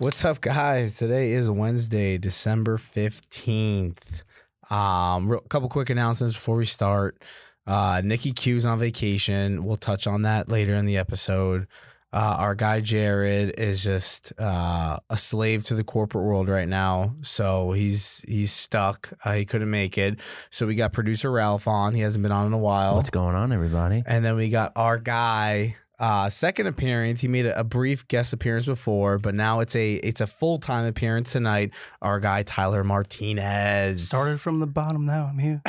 What's up, guys? Today is Wednesday, December 15th. A couple quick announcements before we start. Nikki Q's on vacation. We'll touch on that later in the episode. Our guy Jared is just a slave to the corporate world right now, so he's stuck. He couldn't make it, so we got producer Ralph on. He hasn't been on in a while. What's going on, everybody? And then we got our guy second appearance. He made a brief guest appearance before, but now it's a full time appearance tonight. Our guy Tyler Martinez started from the bottom. Now I'm here.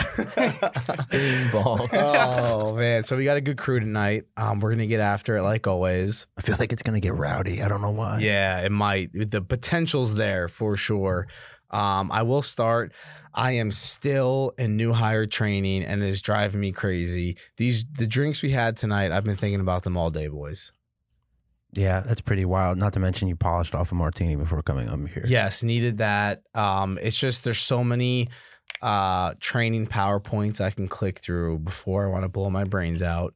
Oh man! So we got a good crew tonight. We're gonna get after it like always. I feel like it's gonna get rowdy. I don't know why. Yeah, it might. The potential's there for sure. I will start. I am still in new hire training, and it is driving me crazy. The drinks we had tonight, I've been thinking about them all day, boys. Yeah, that's pretty wild. Not to mention you polished off a martini before coming up here. Yes, needed that. It's just there's so many training PowerPoints I can click through before I want to blow my brains out.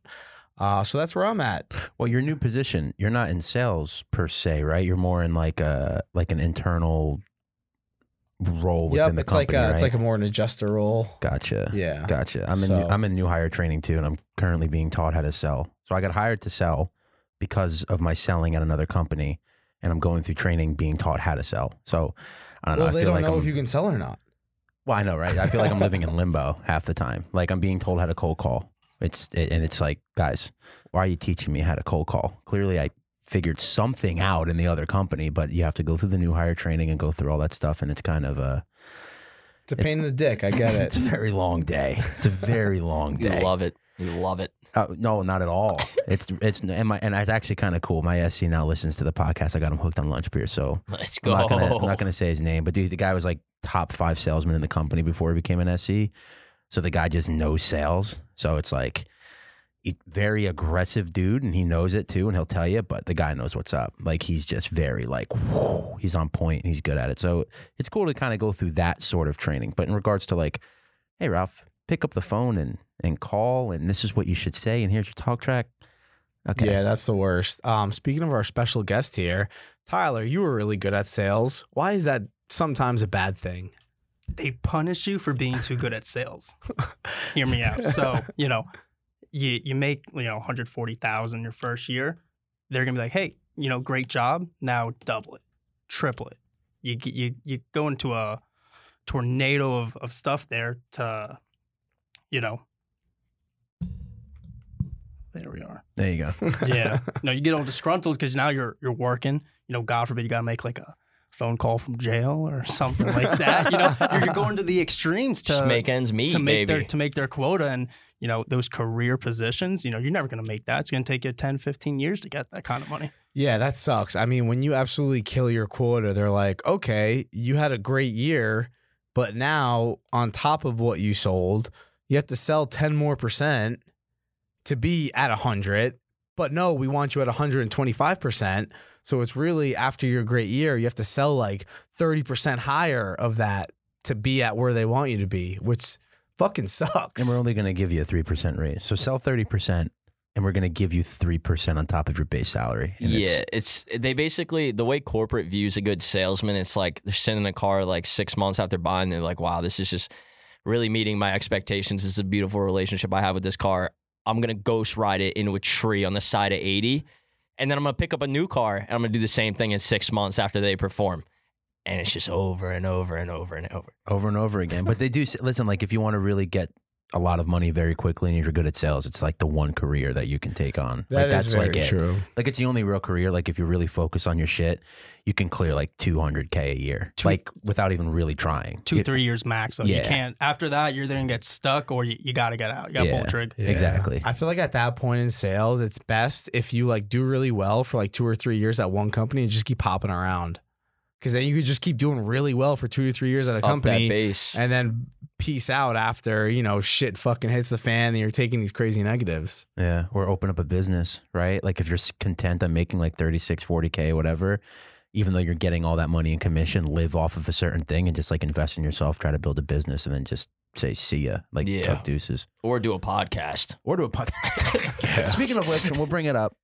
So that's where I'm at. Well, your new position, you're not in sales per se, right? You're more in like an internal role within the company, right? It's like a more an adjuster role. Gotcha. Yeah. Gotcha. I'm in new hire training too, and I'm currently being taught how to sell. So I got hired to sell because of my selling at another company, and I'm going through training being taught how to sell. So I don't know. They don't know if you can sell or not. Well, I know, right? I feel like I'm living in limbo half the time. Like I'm being told how to cold call. It's like, guys, why are you teaching me how to cold call? Clearly, I figured something out in the other company, but you have to go through the new hire training and go through all that stuff, and it's kind of it's a pain in the dick. I get it. It's a very long day. You love it. No, not at all. And it's actually kind of cool. My SC now listens to the podcast. I got him hooked on lunch beer. So let's go. I'm not gonna say his name, but dude, the guy was like top 5 salesman in the company before he became an SC. So the guy just knows sales. So it's like, very aggressive dude, and he knows it too, and he'll tell you, but the guy knows what's up. Like he's just very like, whoa, he's on point and he's good at it. So it's cool to kind of go through that sort of training. But in regards to like, hey Ralph, pick up the phone and call, and this is what you should say, and here's your talk track. Okay. Yeah, that's the worst. Speaking of our special guest here, Tyler, you were really good at sales. Why is that sometimes a bad thing? They punish you for being too good at sales. Hear me out. So, you make, $140,000 your first year, they're going to be like, hey, great job. Now double it, triple it. You go into a tornado of stuff there to. There we are. There you go. Yeah. You get all disgruntled because now you're working. God forbid you got to make like a phone call from jail or something like that. You're going to the extremes to just make ends meet, to make their quota, and those career positions. You're never going to make that. It's going to take you 10, 15 years to get that kind of money. Yeah, that sucks. I mean, when you absolutely kill your quota, they're like, okay, you had a great year, but now on top of what you sold, you have to sell 10% more to be at 100. But no, we want you at 125%. So it's really after your great year, you have to sell like 30% higher of that to be at where they want you to be, which fucking sucks. And we're only going to give you a 3% raise. So sell 30%, and we're going to give you 3% on top of your base salary. And yeah, they basically, the way corporate views a good salesman, it's like they're sending a car like 6 months after buying. They're like, wow, this is just really meeting my expectations. This is a beautiful relationship I have with this car. I'm going to ghost ride it into a tree on the side of 80, and then I'm going to pick up a new car, and I'm going to do the same thing in 6 months after they perform. And it's just over and over and over and over. Over and over again. But they do, listen, like if you want to really get a lot of money very quickly and you're good at sales, it's like the one career that you can take on. That's very true. Like it's the only real career. Like if you really focus on your shit, you can clear like $200K a year, without even really trying. 3 years max. So yeah. You can't, after that, you're then get stuck, or you got to get out. You got to pull the trigger. Yeah. Exactly. I feel like at that point in sales, it's best if you like do really well for like 2 or 3 years at one company and just keep hopping around. Because then you could just keep doing really well for 2 to 3 years at a company, that base, and then peace out after, shit fucking hits the fan and you're taking these crazy negatives. Yeah. Or open up a business, right? Like if you're content on making like 36, 40K, whatever, even though you're getting all that money in commission, live off of a certain thing and just like invest in yourself, try to build a business, and then just say, see ya. Like tuck deuces. Or do a podcast. Speaking of which, and we'll bring it up.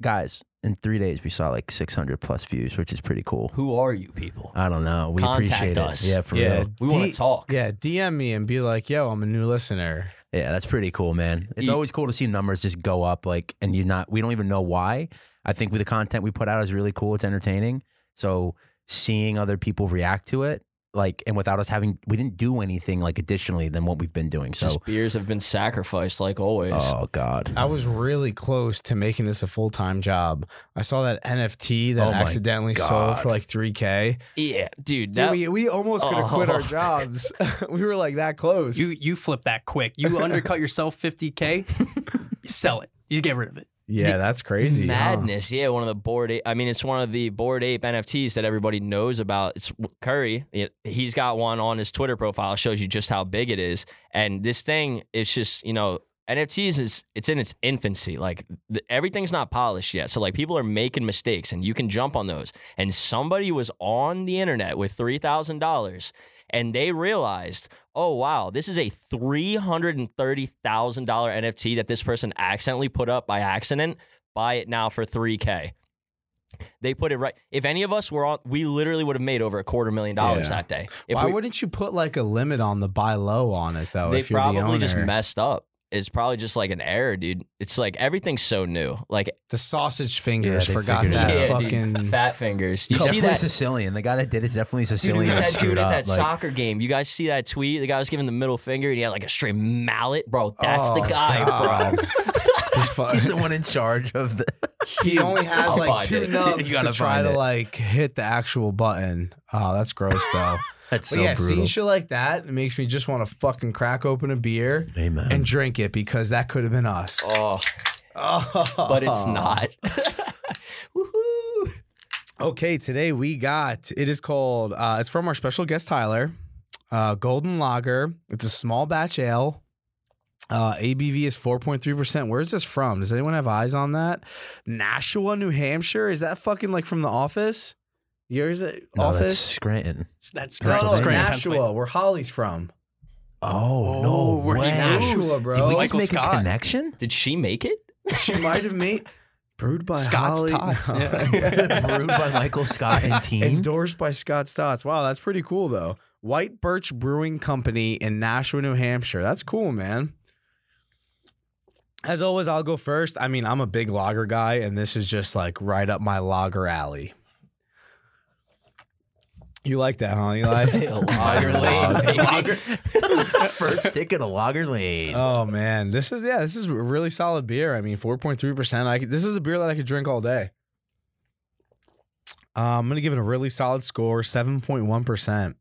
guys, in 3 days, we saw like 600 plus views, which is pretty cool. Who are you people? I don't know. We appreciate us. It. Yeah, for real. We want to talk. Yeah, DM me and be like, yo, I'm a new listener. Yeah, that's pretty cool, man. It's always cool to see numbers just go up, like, and we don't even know why. I think with the content we put out is really cool. It's entertaining. So seeing other people react to it, like, and without us having, we didn't do anything like additionally than what we've been doing. So just beers have been sacrificed like always. Oh God. I was really close to making this a full-time job. I saw that NFT that accidentally sold for like $3,000. Yeah, dude. That, we almost could have quit our jobs. We were like that close. You flip that quick. You undercut yourself $50,000. You sell it. You get rid of it. Yeah, that's crazy. Madness. Huh? Yeah, one of the Bored Ape. I mean, it's one of the Bored Ape NFTs that everybody knows about. It's Curry. He's got one on his Twitter profile. Shows you just how big it is. And this thing, it's just, you know, NFTs, it's in its infancy. Like, everything's not polished yet. So, like, people are making mistakes, and you can jump on those. And somebody was on the internet with $3,000, and they realized, oh, wow, this is a $330,000 NFT that this person accidentally put up by accident. Buy it now for $3,000. They put it right. If any of us were on, we literally would have made over $250,000 that day. Why wouldn't you put like a limit on the buy low on it, though? They probably just messed up. It's probably just like an error, dude. It's like everything's so new. Like the sausage fingers forgot that. Yeah, fucking dude, fat fingers. You see that? Sicilian. The guy that did it is definitely Sicilian. Dude, that dude at that soccer game. You guys see that tweet? The guy was giving the middle finger and he had like a straight mallet. Bro, that's the guy, bro. He's the one in charge of the... He only has like two nubs to try to like hit the actual button. Oh, that's gross though. That's so brutal. Seeing shit like that, it makes me just want to fucking crack open a beer and drink it, because that could have been us. Oh. But it's not. Woohoo! Okay, today we got, it is called, it's from our special guest Tyler, Golden Lager. It's a small batch ale. ABV is 4.3%. Where is this from? Does anyone have eyes on that? Nashua, New Hampshire? Is that fucking like from The Office? Yours at Office? That's Scranton. Scranton. Nashua, where Holly's from. Oh, no way. Nashua, bro. Did we just make a connection? Did she make it? She might have made... Brewed by Scott Tots. No. Yeah. Brewed by Michael Scott and team. Endorsed by Scott Tots. Wow, that's pretty cool, though. White Birch Brewing Company in Nashua, New Hampshire. That's cool, man. As always, I'll go first. I mean, I'm a big lager guy, and this is just like right up my lager alley. You like that, huh? You like a lager lane. Lager. First ticket, a lager lane. Oh man, this is a really solid beer. I mean, 4.3%. This is a beer that I could drink all day. I'm gonna give it a really solid score, 7.1%.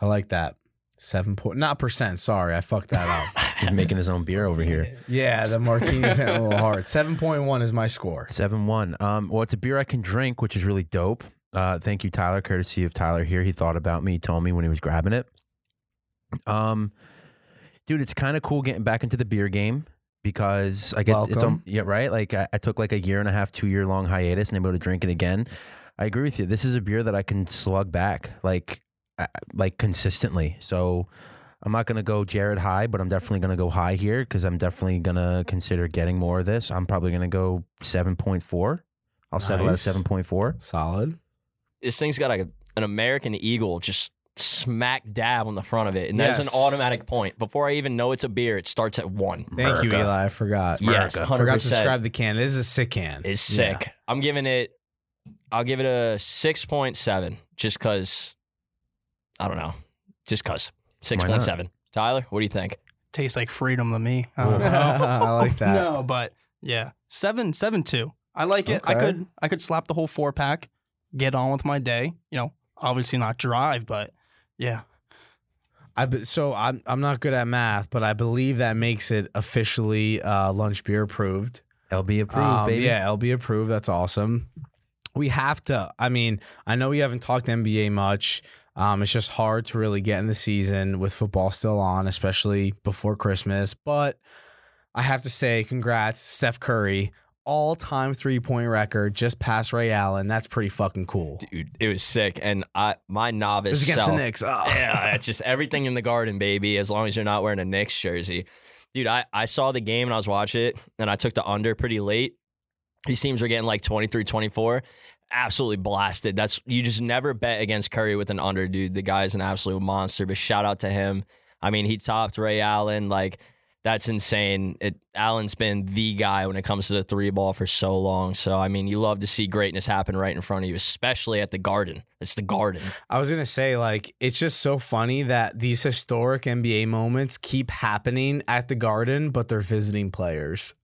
I like that. 7.0%. Sorry, I fucked that up. He's making his own beer over here. Yeah, the martini's hitting a little hard. 7.1 is my score. 7.1. Well, it's a beer I can drink, which is really dope. Thank you, Tyler. Courtesy of Tyler here. He thought about me. He told me when he was grabbing it. Dude, it's kind of cool getting back into the beer game, because I guess it's on, yeah, right. Like I took like a year and a half, 2 year long hiatus, and I'm able to drink it again. I agree with you. This is a beer that I can slug back like consistently. So I'm not going to go Jared high, but I'm definitely going to go high here, because I'm definitely going to consider getting more of this. I'm probably going to go 7.4. I'll settle at 7.4. Solid. This thing's got like an American Eagle just smack dab on the front of it. And that's an automatic point. Before I even know it's a beer, it starts at 1. Thank you, Eli. I forgot. Yes, 100%. I forgot to describe the can. This is a sick can. It's sick. Yeah. I'll give it a 6.7 just because, I don't know, just because. 6.7. Tyler, what do you think? Tastes like freedom to me. I don't know. I like that. No, but yeah. 7.2. I like it. Okay. I could slap the whole 4-pack, get on with my day. You know, obviously not drive, but yeah. I'm not good at math, but I believe that makes it officially lunch beer approved. LB approved, baby. Yeah, LB approved. That's awesome. We have to. I mean, I know we haven't talked NBA much. It's just hard to really get in the season with football still on, especially before Christmas. But I have to say, congrats, Steph Curry. All-time three-point record, just past Ray Allen. That's pretty fucking cool. Dude, it was sick. And my novice was against the Knicks. Oh. Yeah, it's just everything in the garden, baby, as long as you're not wearing a Knicks jersey. Dude, I saw the game and I was watching it, and I took the under pretty late. These teams are getting like 23, 24. Absolutely blasted. That's, you just never bet against Curry with an under, dude. The guy's an absolute monster, but shout out to him. I mean, he topped Ray Allen. Like, that's insane. Allen's been the guy when it comes to the three ball for so long. So, I mean, you love to see greatness happen right in front of you, especially at the Garden. It's the Garden. I was going to say, like, it's just so funny that these historic NBA moments keep happening at the Garden, but they're visiting players.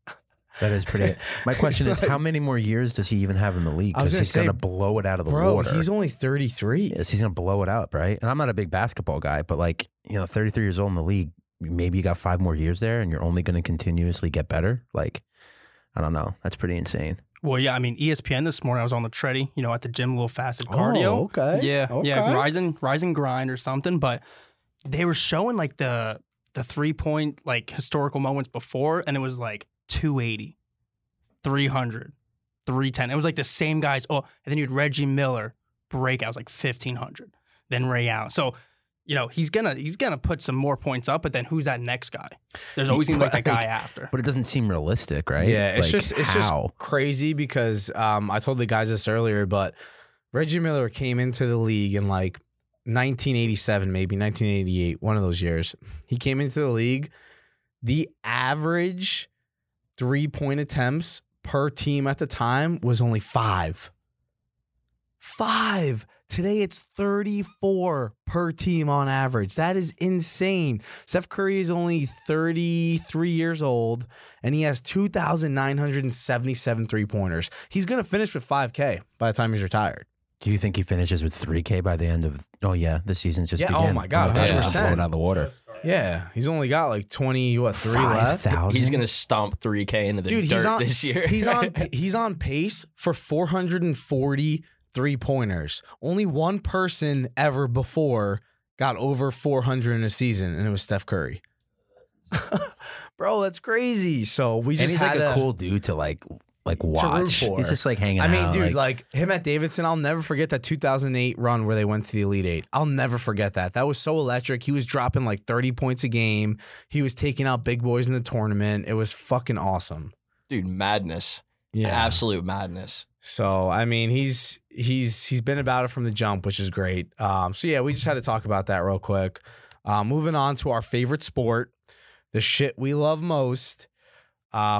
That is pretty. My question is, how many more years does he even have in the league? Because he's going to blow it out of the water. Bro, he's only 33. Yes, he's going to blow it up, right? And I'm not a big basketball guy, but, like, you know, 33 years old in the league, maybe you got 5 more years there and you're only going to continuously get better. Like, I don't know. That's pretty insane. Well, yeah, I mean, ESPN this morning, I was on the Treddy, you know, at the gym, a little fasted cardio. Oh, okay. Yeah, okay. Yeah, rise and grind or something. But they were showing, like, the three-point, like, historical moments before, and it was, like, 280, 300, 310. It was like the same guys. Oh, and then you had Reggie Miller break. I was like 1,500. Then Ray Allen. So, you know, he's gonna put some more points up. But then who's that next guy? There's always going to be like that guy after. But it doesn't seem realistic, right? Yeah, like, it's just crazy because I told the guys this earlier, but Reggie Miller came into the league in like 1987, maybe 1988, one of those years. He came into the league. The average 3-point attempts per team at the time was only 5. 5. Today it's 34 per team on average. That is insane. Steph Curry is only 33 years old, and he has 2,977 three-pointers. He's going to finish with 5K by the time he's retired. Do you think he finishes with 3K by the end of? Oh yeah, the season's just began. Oh my god, 100%. Blowing out of the water. Yeah, he's only got like 3 left. 5,000. He's gonna stomp 3K into the dirt this year. He's on pace for 440 3-pointers. Only one person ever before got over 400 in a season, and it was Steph Curry. Bro, that's crazy. So he's like a cool dude to like. Like watch, he's just like hanging out. I mean, dude, like him at Davidson, I'll never forget that 2008 run where they went to the Elite Eight. I'll never forget that. That was so electric. He was dropping like 30 points a game. He was taking out big boys in the tournament. It was fucking awesome, dude. Madness, yeah, absolute madness. So I mean, he's been about it from the jump, which is great. So yeah, we just had to talk about that real quick. Moving on to our favorite sport, the shit we love most.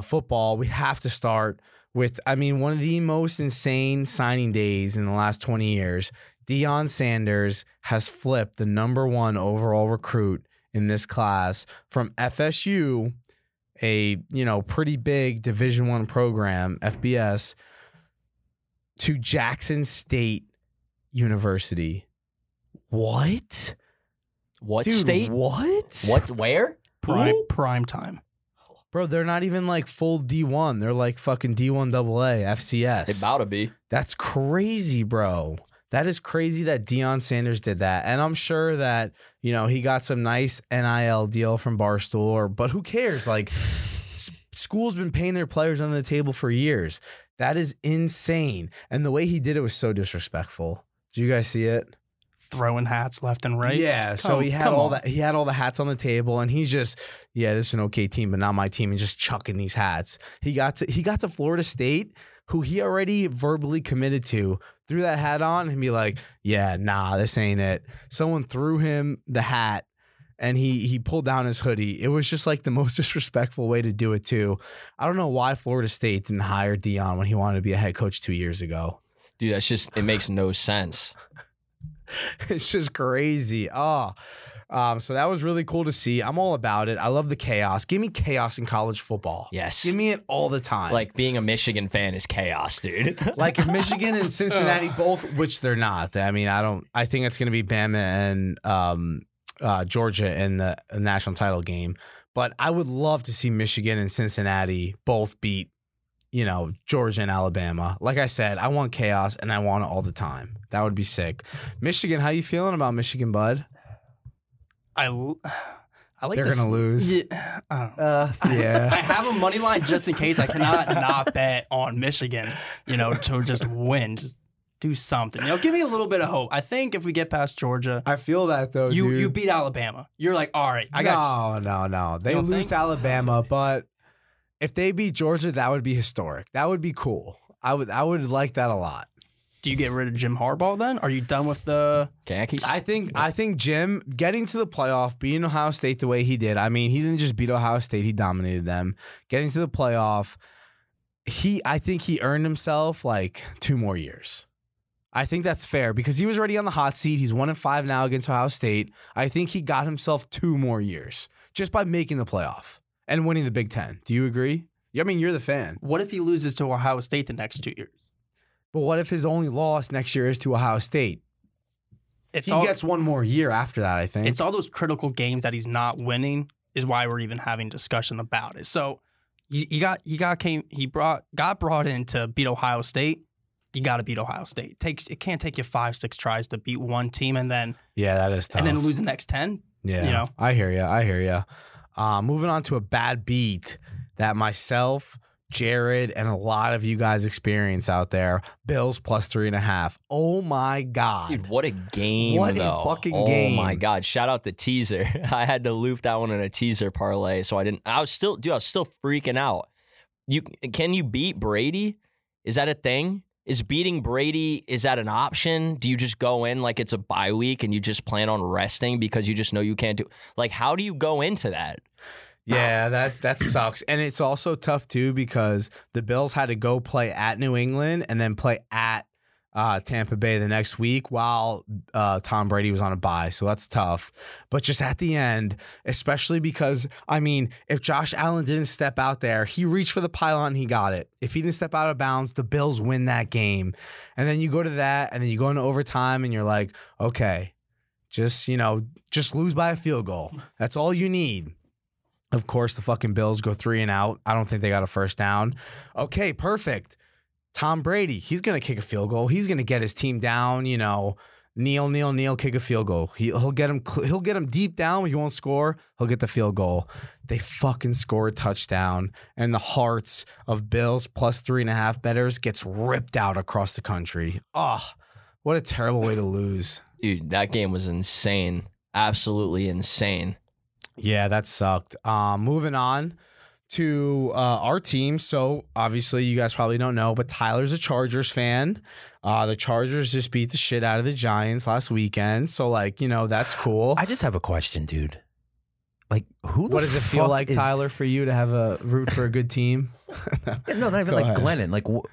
Football, we have to start with, I mean, one of the most insane signing days in the last 20 years. Deion Sanders has flipped the #1 overall recruit in this class from FSU, a, you know, pretty big Division I program, FBS, to Jackson State University. What? What dude, state? What? What? Where? Prime time. Bro, they're not even like full D1. They're like fucking D1 AA, FCS. They about to be. That's crazy, bro. That is crazy that Deion Sanders did that. And I'm sure that, you know, he got some nice NIL deal from Barstool, but who cares? Like, school's been paying their players under the table for years. That is insane. And the way he did it was so disrespectful. Do you guys see it? Throwing hats left and right. Yeah, so he had all that. He had all the hats on the table, and he's just, yeah, this is an okay team, but not my team, and just chucking these hats. He got to Florida State, who he already verbally committed to, threw that hat on and be like, yeah, nah, this ain't it. Someone threw him the hat, and he pulled down his hoodie. It was just like the most disrespectful way to do it too. I don't know why Florida State didn't hire Deion when he wanted to be a head coach 2 years ago. Dude, that's just, it makes no sense. It's just crazy. Oh, so that was really cool to see. I'm all about it. I love the chaos. Give me chaos in college football. Yes. Give me it all the time. Like being a Michigan fan is chaos, dude. Like if Michigan and Cincinnati both, which they're not. I mean, I think it's going to be Bama and Georgia in the national title game. But I would love to see Michigan and Cincinnati both beat, you know, Georgia and Alabama. Like I said, I want chaos, and I want it all the time. That would be sick. Michigan, how you feeling about Michigan, bud? I like. They're going to lose. Yeah, I don't know. Yeah. I have a money line just in case. I cannot not bet on Michigan, you know, to just win. Just do something. You know, give me a little bit of hope. I think if we get past Georgia. I feel that, though, dude. You beat Alabama. You're like, all right, I got you. No. They lose to Alabama, but If they beat Georgia, that would be historic. That would be cool. I would like that a lot. Do you get rid of Jim Harbaugh then? Are you done with the khakis? I think Jim getting to the playoff, beating Ohio State the way he did. I mean, he didn't just beat Ohio State, he dominated them. Getting to the playoff, I think he earned himself like 2 more years. I think that's fair because he was already on the hot seat. He's 1-5 now against Ohio State. I think he got himself 2 more years just by making the playoff and winning the Big Ten. Do you agree? I mean, you're the fan. What if he loses to Ohio State the next 2 years? But what if his only loss next year is to Ohio State? He gets 1 more year after that, I think. It's all those critical games that he's not winning is why we're even having discussion about it. So he got brought in to beat Ohio State. You got to beat Ohio State. It can't take you 5-6 tries to beat one team and then that is tough. And then lose the next 10. Yeah, you know? I hear you. Moving on to a bad beat that myself, Jared, and a lot of you guys experience out there. Bills +3.5. Oh my god, dude! What a game! What a fucking game! Oh my god! Shout out the teaser. I had to loop that one in a teaser parlay, so I didn't. I was still freaking out. Can you beat Brady? Is that a thing? Is beating Brady, is that an option? Do you just go in like it's a bye week and you just plan on resting because you just know you can't do like, how do you go into that? Yeah, that sucks. And it's also tough, too, because the Bills had to go play at New England and then play at Tampa Bay the next week while Tom Brady was on a bye. So that's tough. But just at the end, especially because, I mean, if Josh Allen didn't step out there, he reached for the pylon and he got it. If he didn't step out of bounds, the Bills win that game. And then you go to that and then you go into overtime and you're like, okay, just lose by a field goal. That's all you need. Of course, the fucking Bills go 3 and out. I don't think they got a first down. Okay, perfect. Tom Brady, he's going to kick a field goal. He's going to get his team down, kneel, kick a field goal. He'll get him deep down. He won't score. He'll get the field goal. They fucking score a touchdown, and the hearts of Bills +3.5 bettors gets ripped out across the country. Oh, what a terrible way to lose. Dude, that game was insane. Absolutely insane. Yeah, that sucked. Moving on to our team. So, obviously, you guys probably don't know, but Tyler's a Chargers fan. The Chargers just beat the shit out of the Giants last weekend. So, that's cool. I just have a question, dude. What does it feel like, Tyler, for you to have a root for a good team? No, not even like Glennon.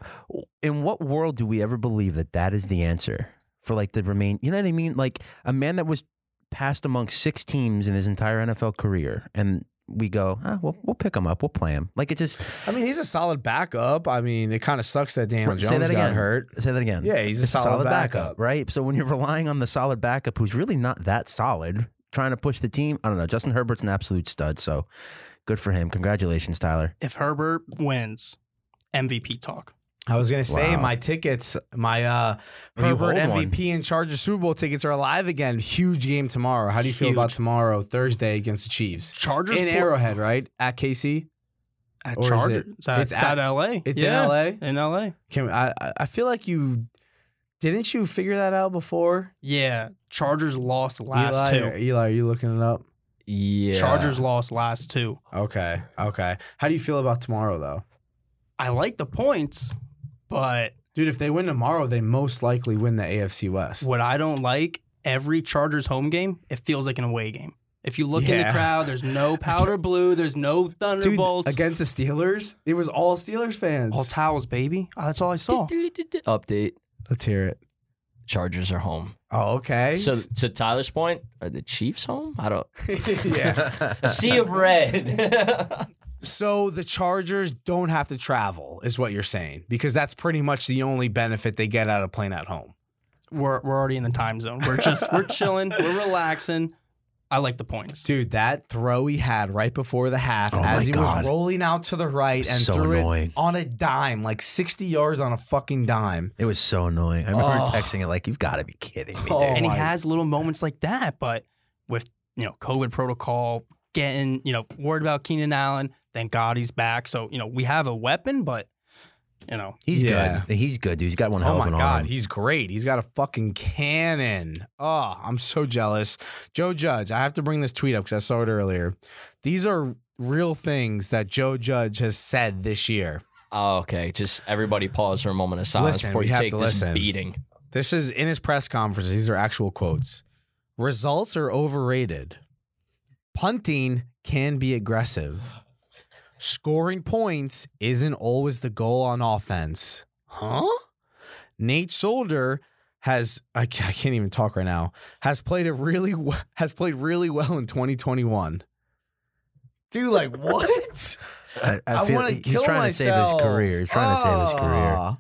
In what world do we ever believe that is the answer for, the remain? You know what I mean? Like, a man that was passed among 6 teams in his entire NFL career, and we go, we'll pick him up, we'll play him. He's a solid backup. I mean, it kind of sucks that Daniel Jones got hurt. Say that again. Yeah, he's a solid backup, right? So when you're relying on the solid backup, who's really not that solid, trying to push the team, I don't know. Justin Herbert's an absolute stud, so good for him. Congratulations, Tyler. If Herbert wins, MVP talk. I was going to say, my tickets, my Herbert MVP and Chargers Super Bowl tickets are alive again. Huge game tomorrow. How do you feel about tomorrow, Thursday, against the Chiefs? Chargers in Arrowhead, right? At KC? At Chargers? It's at LA. It's in LA? In LA. I feel like you... Didn't you figure that out before? Yeah. Chargers lost last two. Eli, are you looking it up? Yeah. Chargers lost last 2. Okay. How do you feel about tomorrow, though? I like the points. But, dude, if they win tomorrow, they most likely win the AFC West. What I don't like, every Chargers home game, it feels like an away game. If you look in the crowd, there's no powder blue, there's no thunderbolts. Dude, against the Steelers, it was all Steelers fans. All towels, baby. Oh, that's all I saw. Update. Let's hear it. Chargers are home. Oh, okay. So to Tyler's point, are the Chiefs home? I don't. Yeah. Sea of red. So the Chargers don't have to travel, is what you're saying, because that's pretty much the only benefit they get out of playing at home. We're already in the time zone. We're chilling. We're relaxing. I like the points, dude. That throw he had right before the half, as he was rolling out to the right and threw it on a dime, like 60 yards on a fucking dime. It was so annoying. I remember texting it like, "You've got to be kidding me!" Dude. And he has little moments like that, but with COVID protocol, getting worried about Keenan Allen. Thank God he's back. So, we have a weapon, but you know. He's good. He's good, dude. He's got one hell of an arm. Oh, my God. He's great. He's got a fucking cannon. Oh, I'm so jealous. Joe Judge, I have to bring this tweet up because I saw it earlier. These are real things that Joe Judge has said this year. Oh, okay. Just everybody pause for a moment of silence before you take this beating. This is in his press conference. These are actual quotes. Results are overrated. Punting can be aggressive. Scoring points isn't always the goal on offense. Huh? Nate Solder has, I can't even talk right now, has played really well in 2021. Dude, like, what? I want to kill myself. He's trying to save his career.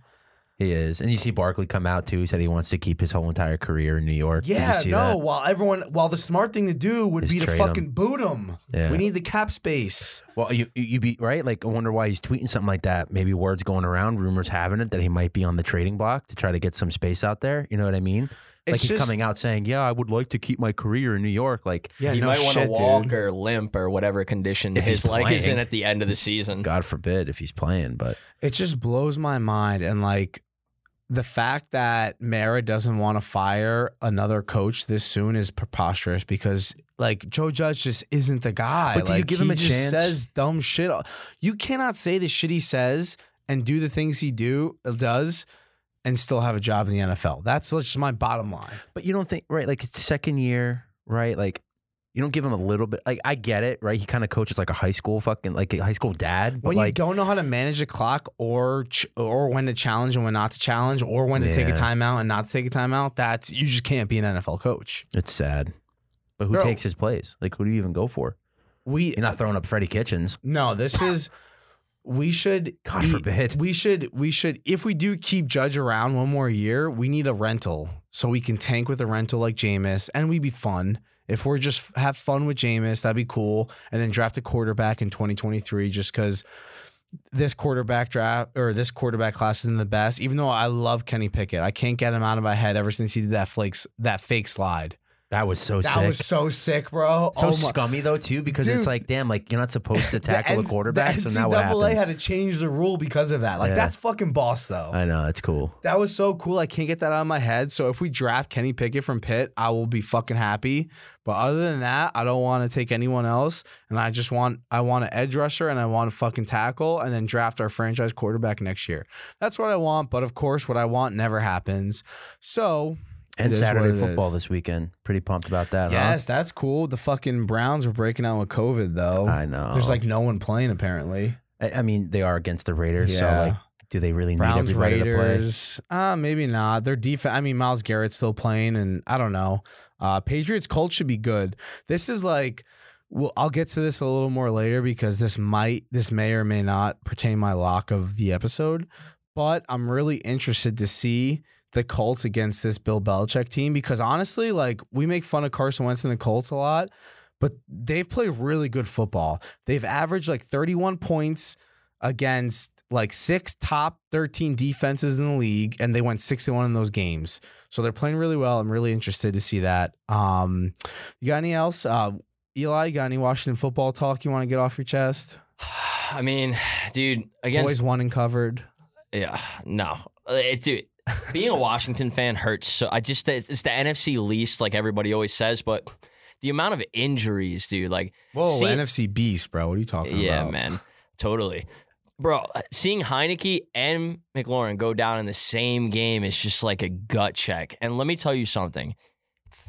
He is. And you see Barkley come out, too. He said he wants to keep his whole entire career in New York. Yeah, no, that? While the smart thing to do would just be to fucking boot him. Yeah. We need the cap space. Well, you be right? Like, I wonder why he's tweeting something like that. Maybe word's going around, rumors having it, that he might be on the trading block to try to get some space out there. You know what I mean? Like, he's just coming out saying, yeah, I would like to keep my career in New York. Like, yeah, he might want to walk or limp or whatever condition his leg is in at the end of the season. God forbid if he's playing, but it just blows my mind. And like, the fact that Mara doesn't want to fire another coach this soon is preposterous because, like, Joe Judge just isn't the guy. But do you give him a chance? He just says dumb shit. You cannot say the shit he says and do the things he does and still have a job in the NFL. That's just my bottom line. But you don't think, right, like, it's second year, right? Like, you don't give him a little bit. Like, I get it, right? He kind of coaches like a high school dad. But when you don't know how to manage the clock or when to challenge and when not to challenge or when to take a timeout and not to take a timeout, you just can't be an NFL coach. It's sad. But who takes his place? Like, who do you even go for? You're not throwing up Freddie Kitchens. No, this is... We should, God forbid. We should, if we do keep Judge around one more year, we need a rental so we can tank with a rental like Jameis, and we'd be fun. If we're just have fun with Jameis, that'd be cool. And then draft a quarterback in 2023 just because this quarterback draft or this quarterback class isn't the best, even though I love Kenny Pickett. I can't get him out of my head ever since he did that fake slide. That was so sick, bro. So scummy, though, too, because dude, it's like, damn, like, you're not supposed to tackle a quarterback, the so now what happens? NCAA had to change the rule because of that. Like, that's fucking boss, though. I know, it's cool. That was so cool. I can't get that out of my head. So if we draft Kenny Pickett from Pitt, I will be fucking happy. But other than that, I don't want to take anyone else, and I want an edge rusher, and I want a fucking tackle, and then draft our franchise quarterback next year. That's what I want, but of course, what I want never happens. So... And Saturday football this weekend. Pretty pumped about that. Yes, that's cool. The fucking Browns are breaking out with COVID, though. I know. There's like no one playing, apparently. I mean, they are against the Raiders. Yeah. So, like, do they really need everybody to play? Maybe not. Their defense. I mean, Myles Garrett's still playing, and I don't know. Patriots Colts should be good. This is like, well, I'll get to this a little more later because this may or may not pertain my lock of the episode, but I'm really interested to see the Colts against this Bill Belichick team because honestly, like, we make fun of Carson Wentz and the Colts a lot, but they've played really good football. They've averaged like 31 points against like 6 top 13 defenses in the league, and they went 6-1 in those games. So they're playing really well. I'm really interested to see that. You got any else? Eli, you got any Washington football talk you want to get off your chest? I mean, dude, against... Always won and covered. Yeah, no. Dude, being a Washington fan hurts. So it's the NFC least, like everybody always says, but the amount of injuries, dude, like, whoa, NFC beast, bro. What are you talking about? Yeah, man. Totally. Bro, seeing Heineke and McLaurin go down in the same game is just like a gut check. And let me tell you something.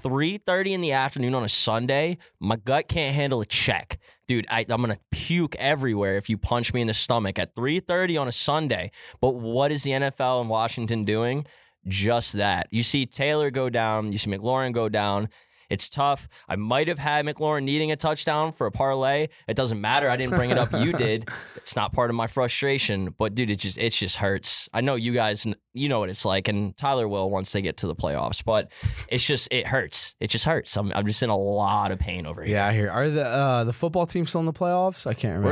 3:30 in the afternoon on a Sunday, my gut can't handle a check. Dude, I'm going to puke everywhere if you punch me in the stomach at 3:30 on a Sunday. But what is the NFL and Washington doing? Just that. You see Taylor go down. You see McLaurin go down. It's tough. I might have had McLaurin needing a touchdown for a parlay. It doesn't matter. I didn't bring it up. You did. It's not part of my frustration. But, dude, it just hurts. I know you guys, you know what it's like, and Tyler will once they get to the playoffs. But it hurts. It just hurts. I'm just in a lot of pain over here. Yeah, I hear. Are the football team still in the playoffs? I can't remember.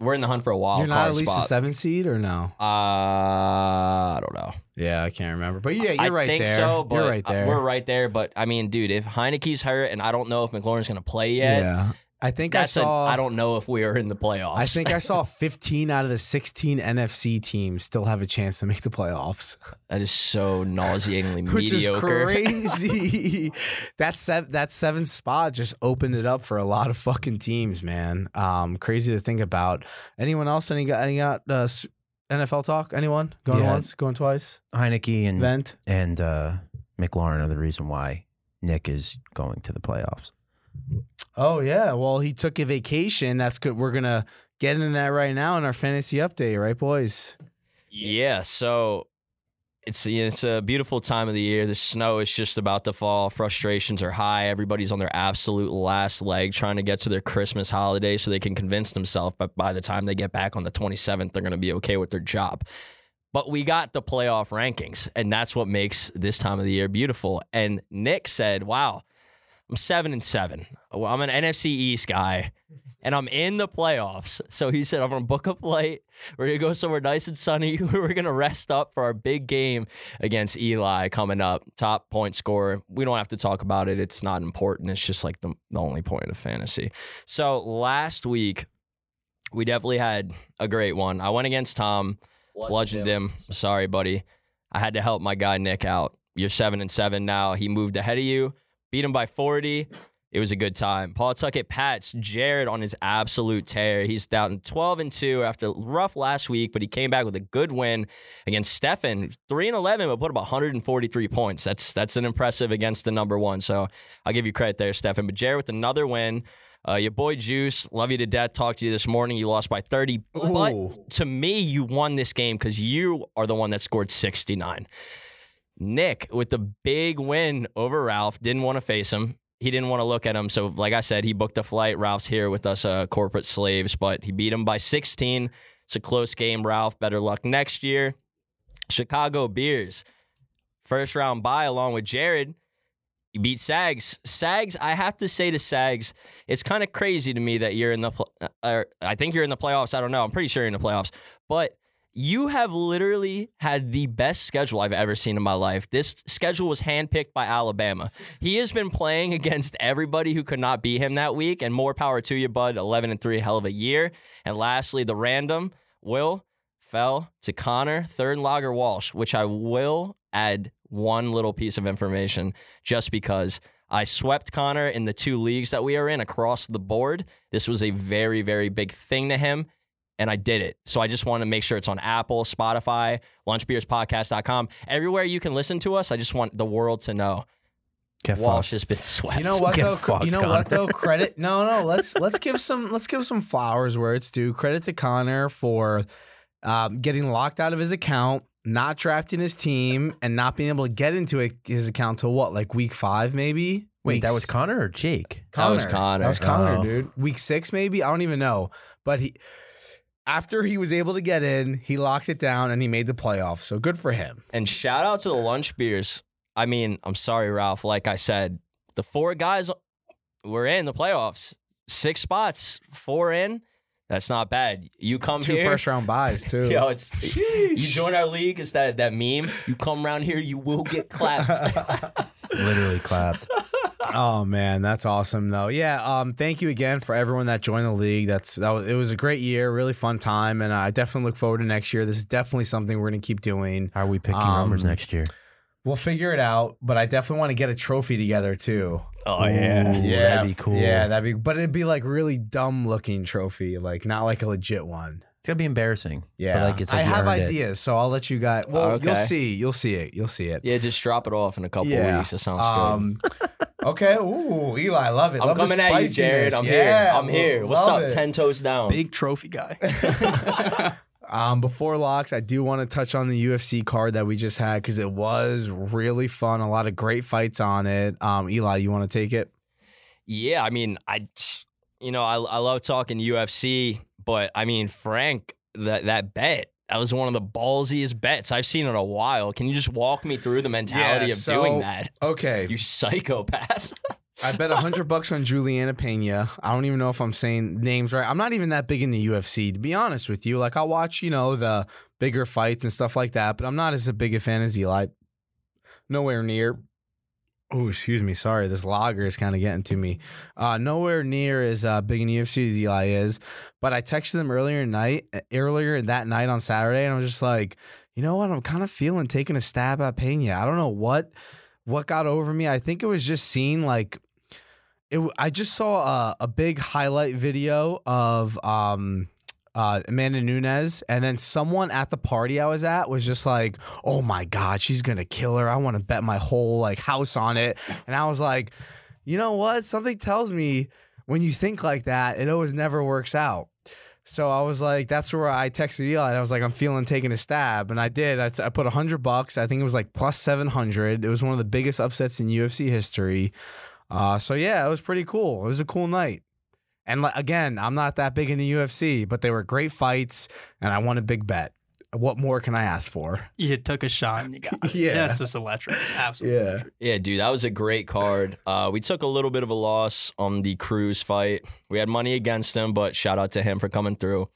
We're in the hunt for a wild card spot. You're not at least a 7 seed or no? I don't know. Yeah, I can't remember. But yeah, you're right there. I think so, but we're right there. But I mean, dude, if Heineke's hurt and I don't know if McLaurin's going to play yet, I think that's I don't know if we are in the playoffs. I think I saw 15 out of the 16 NFC teams still have a chance to make the playoffs. That is so nauseatingly mediocre. Which is crazy. That seventh spot just opened it up for a lot of fucking teams, man. Crazy to think about. Anyone else? Any NFL talk? Anyone? Going once? Going twice? Heineke and Vent and McLaurin are the reason why Nick is going to the playoffs. Oh, yeah. Well, he took a vacation. That's good. We're going to get into that right now in our fantasy update, right, boys? Yeah. So it's a beautiful time of the year. The snow is just about to fall. Frustrations are high. Everybody's on their absolute last leg trying to get to their Christmas holiday so they can convince themselves that by the time they get back on the 27th, they're going to be okay with their job. But we got the playoff rankings, and that's what makes this time of the year beautiful. And Nick said, wow. I'm 7-7. I'm an NFC East guy, and I'm in the playoffs. So he said, I'm going to book a flight. We're going to go somewhere nice and sunny. We're going to rest up for our big game against Eli coming up. Top point scorer. We don't have to talk about it. It's not important. It's just like the only point of fantasy. So last week, we definitely had a great one. I went against Tom, bludgeoned him. Sorry, buddy. I had to help my guy Nick out. You're 7-7 now. He moved ahead of you. Beat him by 40. It was a good time. Pawtucket Pats, Jared on his absolute tear. He's down 12-2 after a rough last week, but he came back with a good win against Stefan. 3-11, but put up 143 points. That's an impressive against the number one. So I'll give you credit there, Stefan. But Jared with another win. Your boy Juice, love you to death. Talked to you this morning. You lost by 30. Ooh. But to me, you won this game because you are the one that scored 69. Nick with the big win over Ralph. Didn't want to face him. He didn't want to look at him. So, like I said, he booked a flight. Ralph's here with us corporate slaves, but he beat him by 16. It's a close game, Ralph. Better luck next year. Chicago Bears. First round bye along with Jared. You beat Sags. Sags, I have to say to Sags, it's kind of crazy to me that you're in the I think you're in the playoffs. I don't know. I'm pretty sure you're in the playoffs. But you have literally had the best schedule I've ever seen in my life. This schedule was handpicked by Alabama. He has been playing against everybody who could not beat him that week, and more power to you, bud. 11-3, hell of a year. And lastly, the random Will fell to Connor, third and Lager Walsh, which I will add one little piece of information just because I swept Connor in the two leagues that we are in across the board. This was a very, very big thing to him. And I did it. So I just want to make sure it's on Apple, Spotify, lunchbeerspodcast.com. Everywhere you can listen to us, I just want the world to know. Walsh has been swept. You know what though? Credit. No. Let's give some flowers where it's due. Credit to Connor for getting locked out of his account, not drafting his team, and not being able to get into his account till like week 5 maybe. Wait, that was Connor or Jake? That was Connor, dude. Week 6 maybe. I don't even know, but he. After he was able to get in, he locked it down, and he made the playoffs. So good for him. And shout out to the Lunch Beers. I mean, I'm sorry, Ralph. Like I said, the 4 guys were in the playoffs. 6 spots, 4 in. That's not bad. You come here. 2 first-round buys, too. Yo, you join our league. It's that meme. You come around here, you will get clapped. Literally clapped. Oh man, that's awesome though. Yeah, thank you again for everyone that joined the league. It was a great year, really fun time, and I definitely look forward to next year. This is definitely something we're gonna keep doing. How are we picking numbers next year? We'll figure it out, but I definitely want to get a trophy together too. Oh yeah, that'd be cool. Yeah, but it'd be like really dumb looking trophy, like not like a legit one. It's gonna be embarrassing. Yeah, but I have ideas, so I'll let you guys. Well, okay. You'll see it. Yeah, just drop it off in a couple weeks. That sounds good. Okay. Ooh, Eli, love it. I'm coming at you, Jared. I'm here. What's up? 10 toes down. Big trophy guy. Before locks, I do want to touch on the UFC card that we just had because it was really fun. A lot of great fights on it. Eli, you want to take it? Yeah, I mean, I love talking UFC, but I mean, Frank, that bet. That was one of the ballsiest bets I've seen in a while. Can you just walk me through the mentality of doing that? Okay. You psychopath. I bet $100 on Juliana Pena. I don't even know if I'm saying names right. I'm not even that big in the UFC, to be honest with you. Like, I'll watch, the bigger fights and stuff like that, but I'm not as big a fan as Eli. Nowhere near. Oh, excuse me. Sorry. This lager is kind of getting to me. Nowhere near as big in UFC as Eli is, but I texted him earlier that night on Saturday, and I was just like, you know what? I'm kind of feeling taking a stab at Pena. I don't know what got over me. I think it was just seeing like it. I just saw a big highlight video of Amanda Nunes, and then someone at the party I was at was just like, oh my God, she's gonna kill her, I want to bet my whole like house on it. And I was like, you know what, something tells me when you think like that, it always never works out. So I was like, that's where I texted Eli, and I was like, I'm feeling taking a stab. And I did. I put $100. I think it was like plus 700. It was one of the biggest upsets in UFC history. So yeah, it was pretty cool. It was a cool night. And again, I'm not that big into UFC, but they were great fights, and I won a big bet. What more can I ask for? You took a shot and you got it. Yeah. That's just electric. Absolutely. Yeah. Electric. Yeah, dude, that was a great card. We took a little bit of a loss on the Cruz fight. We had money against him, but shout out to him for coming through.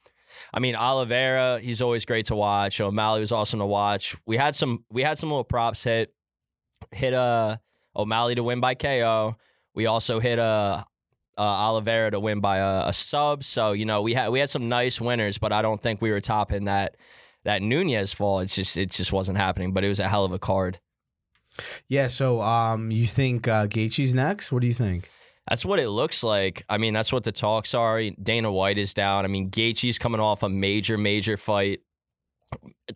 I mean, Oliveira, he's always great to watch. O'Malley was awesome to watch. We had some little props hit O'Malley to win by KO. We also hit Oliveira to win by a sub. So, you know, we had some nice winners, but I don't think we were topping that Nunez fall. It just wasn't happening, but it was a hell of a card. Yeah. So, you think Gaethje's next? What do you think? That's what it looks like. I mean, that's what the talks are. Dana White is down. I mean, Gaethje's coming off a major, major fight,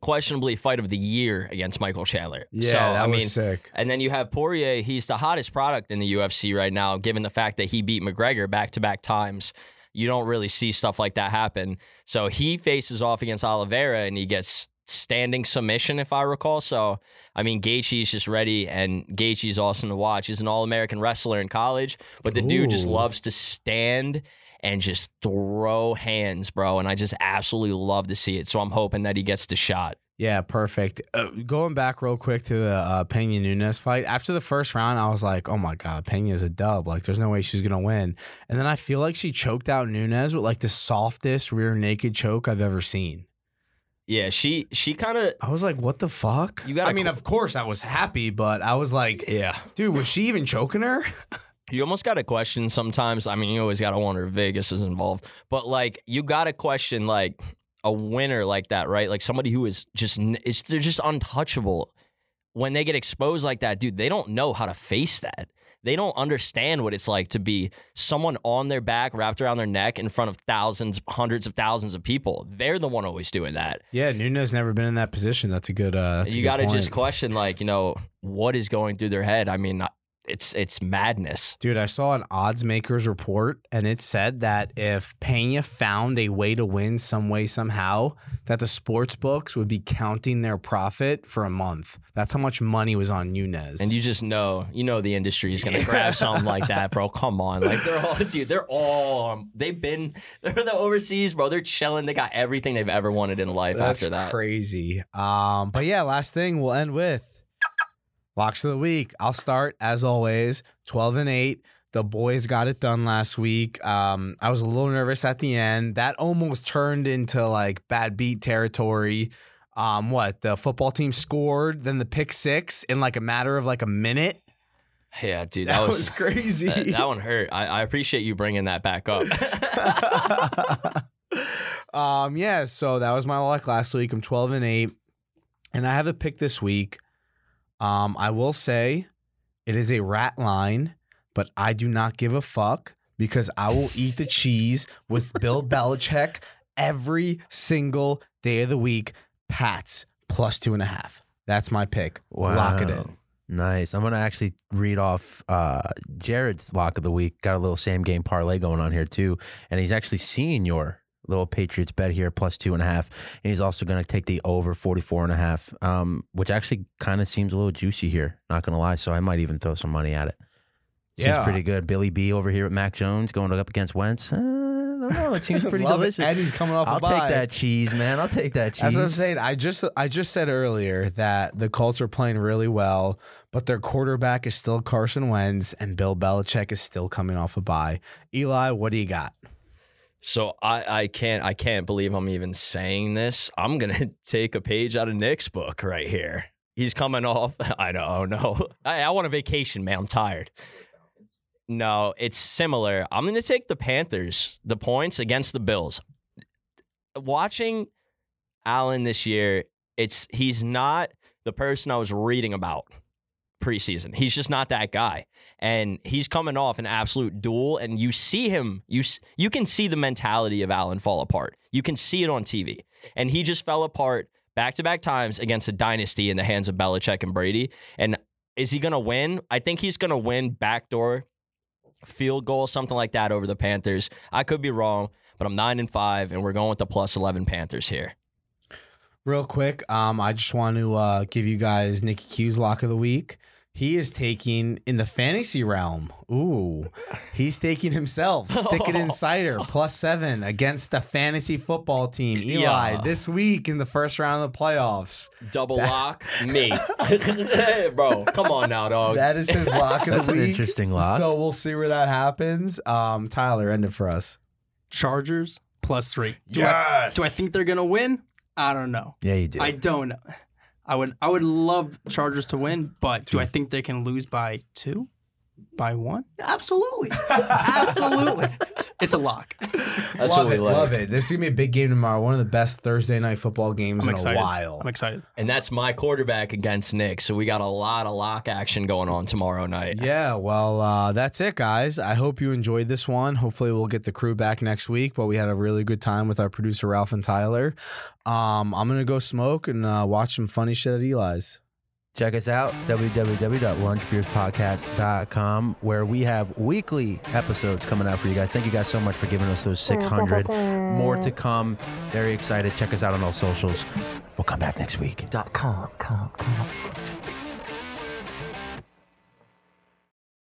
questionably fight of the year against Michael Chandler. Yeah, so, that was sick. And then you have Poirier. He's the hottest product in the UFC right now, given the fact that he beat McGregor back-to-back times. You don't really see stuff like that happen. So he faces off against Oliveira, and he gets standing submission, if I recall. So, I mean, Gaethje's just ready, and Gaethje's awesome to watch. He's an All-American wrestler in college, but the dude just loves to stand and just throw hands, bro. And I just absolutely love to see it. So I'm hoping that he gets the shot. Yeah, perfect. Going back real quick to the Pena-Nunes fight. After the first round, I was like, oh my God, Pena's a dub. Like, there's no way she's going to win. And then I feel like she choked out Nunes with, like, the softest rear naked choke I've ever seen. Yeah, she kind of... I was like, what the fuck? Of course I was happy, but I was like, yeah, dude, was she even choking her? You almost got to question sometimes. I mean, you always got to wonder if Vegas is involved. But, like, you got to question, like, a winner like that, right? Like, somebody who is just... they're just untouchable. When they get exposed like that, dude, they don't know how to face that. They don't understand what it's like to be someone on their back, wrapped around their neck in front of thousands, hundreds of thousands of people. They're the one always doing that. Yeah, Nunes never been in that position. That's a good you got to just question, like, you know, what is going through their head. I mean... It's madness. Dude, I saw an odds makers report, and it said that if Pena found a way to win some way, somehow, that the sports books would be counting their profit for a month. That's how much money was on Nunes. And you just know, the industry is going to grab something like that, bro. Come on. Like, they're the overseas, bro. They're chilling. They got everything they've ever wanted in life after that. That's crazy. But yeah, last thing we'll end with. Locks of the week. I'll start, as always, 12-8. The boys got it done last week. I was a little nervous at the end. That almost turned into, like, bad beat territory. The football team scored, then the pick six in, like, a matter of, like, a minute. Yeah, dude, that was crazy. That one hurt. I appreciate you bringing that back up. Yeah, so that was my luck last week. I'm 12-8, and I have a pick this week. I will say it is a rat line, but I do not give a fuck because I will eat the cheese with Bill Belichick every single day of the week. Pats plus 2.5. That's my pick. Wow. Lock it in. Nice. I'm going to actually read off Jared's lock of the week. Got a little same game parlay going on here too. And he's actually seeing your little Patriots bet here plus 2.5, and he's also going to take the over 44.5, which actually kind of seems a little juicy here, not going to lie, so I might even throw some money at it. Seems pretty good. Billy B over here at Mac Jones going up against Wentz. I don't know. It seems pretty delicious. And he's coming off a bye. I'll take that cheese, man. I'll take that cheese. That's what I'm saying. I just said earlier that the Colts are playing really well, but their quarterback is still Carson Wentz, and Bill Belichick is still coming off a bye. Eli, what do you got? So I can't believe I'm even saying this. I'm going to take a page out of Nick's book right here. He's coming off. I don't know. I want a vacation, man. I'm tired. No, it's similar. I'm going to take the Panthers, the points against the Bills. Watching Allen this year, he's not the person I was reading about preseason. He's just not that guy. And he's coming off an absolute duel, and you see him. You can see the mentality of Allen fall apart. You can see it on TV. And he just fell apart back-to-back times against a dynasty in the hands of Belichick and Brady. And is he going to win? I think he's going to win backdoor field goal, something like that, over the Panthers. I could be wrong, but I'm 9-5, and we're going with the plus 11 Panthers here. Real quick, I just want to give you guys Nicky Q's lock of the week. He is taking, in the fantasy realm, he's taking himself, Stick It Insider, plus 7 against the fantasy football team, Eli, this week in the first round of the playoffs. Double lock, me. Hey, bro, come on now, dog. That is his lock of the week. That's an interesting lock. So we'll see where that happens. Tyler, end it for us. Chargers, plus 3. Yes! Do I think they're going to win? I don't know. Yeah, you do. I don't know. I would love Chargers to win, but do I think they can lose by 2? By 1? Absolutely. Absolutely. It's a lock. That's love what we it, love it. This is going to be a big game tomorrow. One of the best Thursday night football games in a while. I'm excited. And that's my quarterback against Nick, so we got a lot of lock action going on tomorrow night. Yeah, well, that's it, guys. I hope you enjoyed this one. Hopefully we'll get the crew back next week, but we had a really good time with our producer, Ralph and Tyler. I'm going to go smoke and watch some funny shit at Eli's. Check us out, www.lunchbeerspodcast.com, where we have weekly episodes coming out for you guys. Thank you guys so much for giving us those 600. More to come. Very excited. Check us out on all socials. We'll come back next week. .com.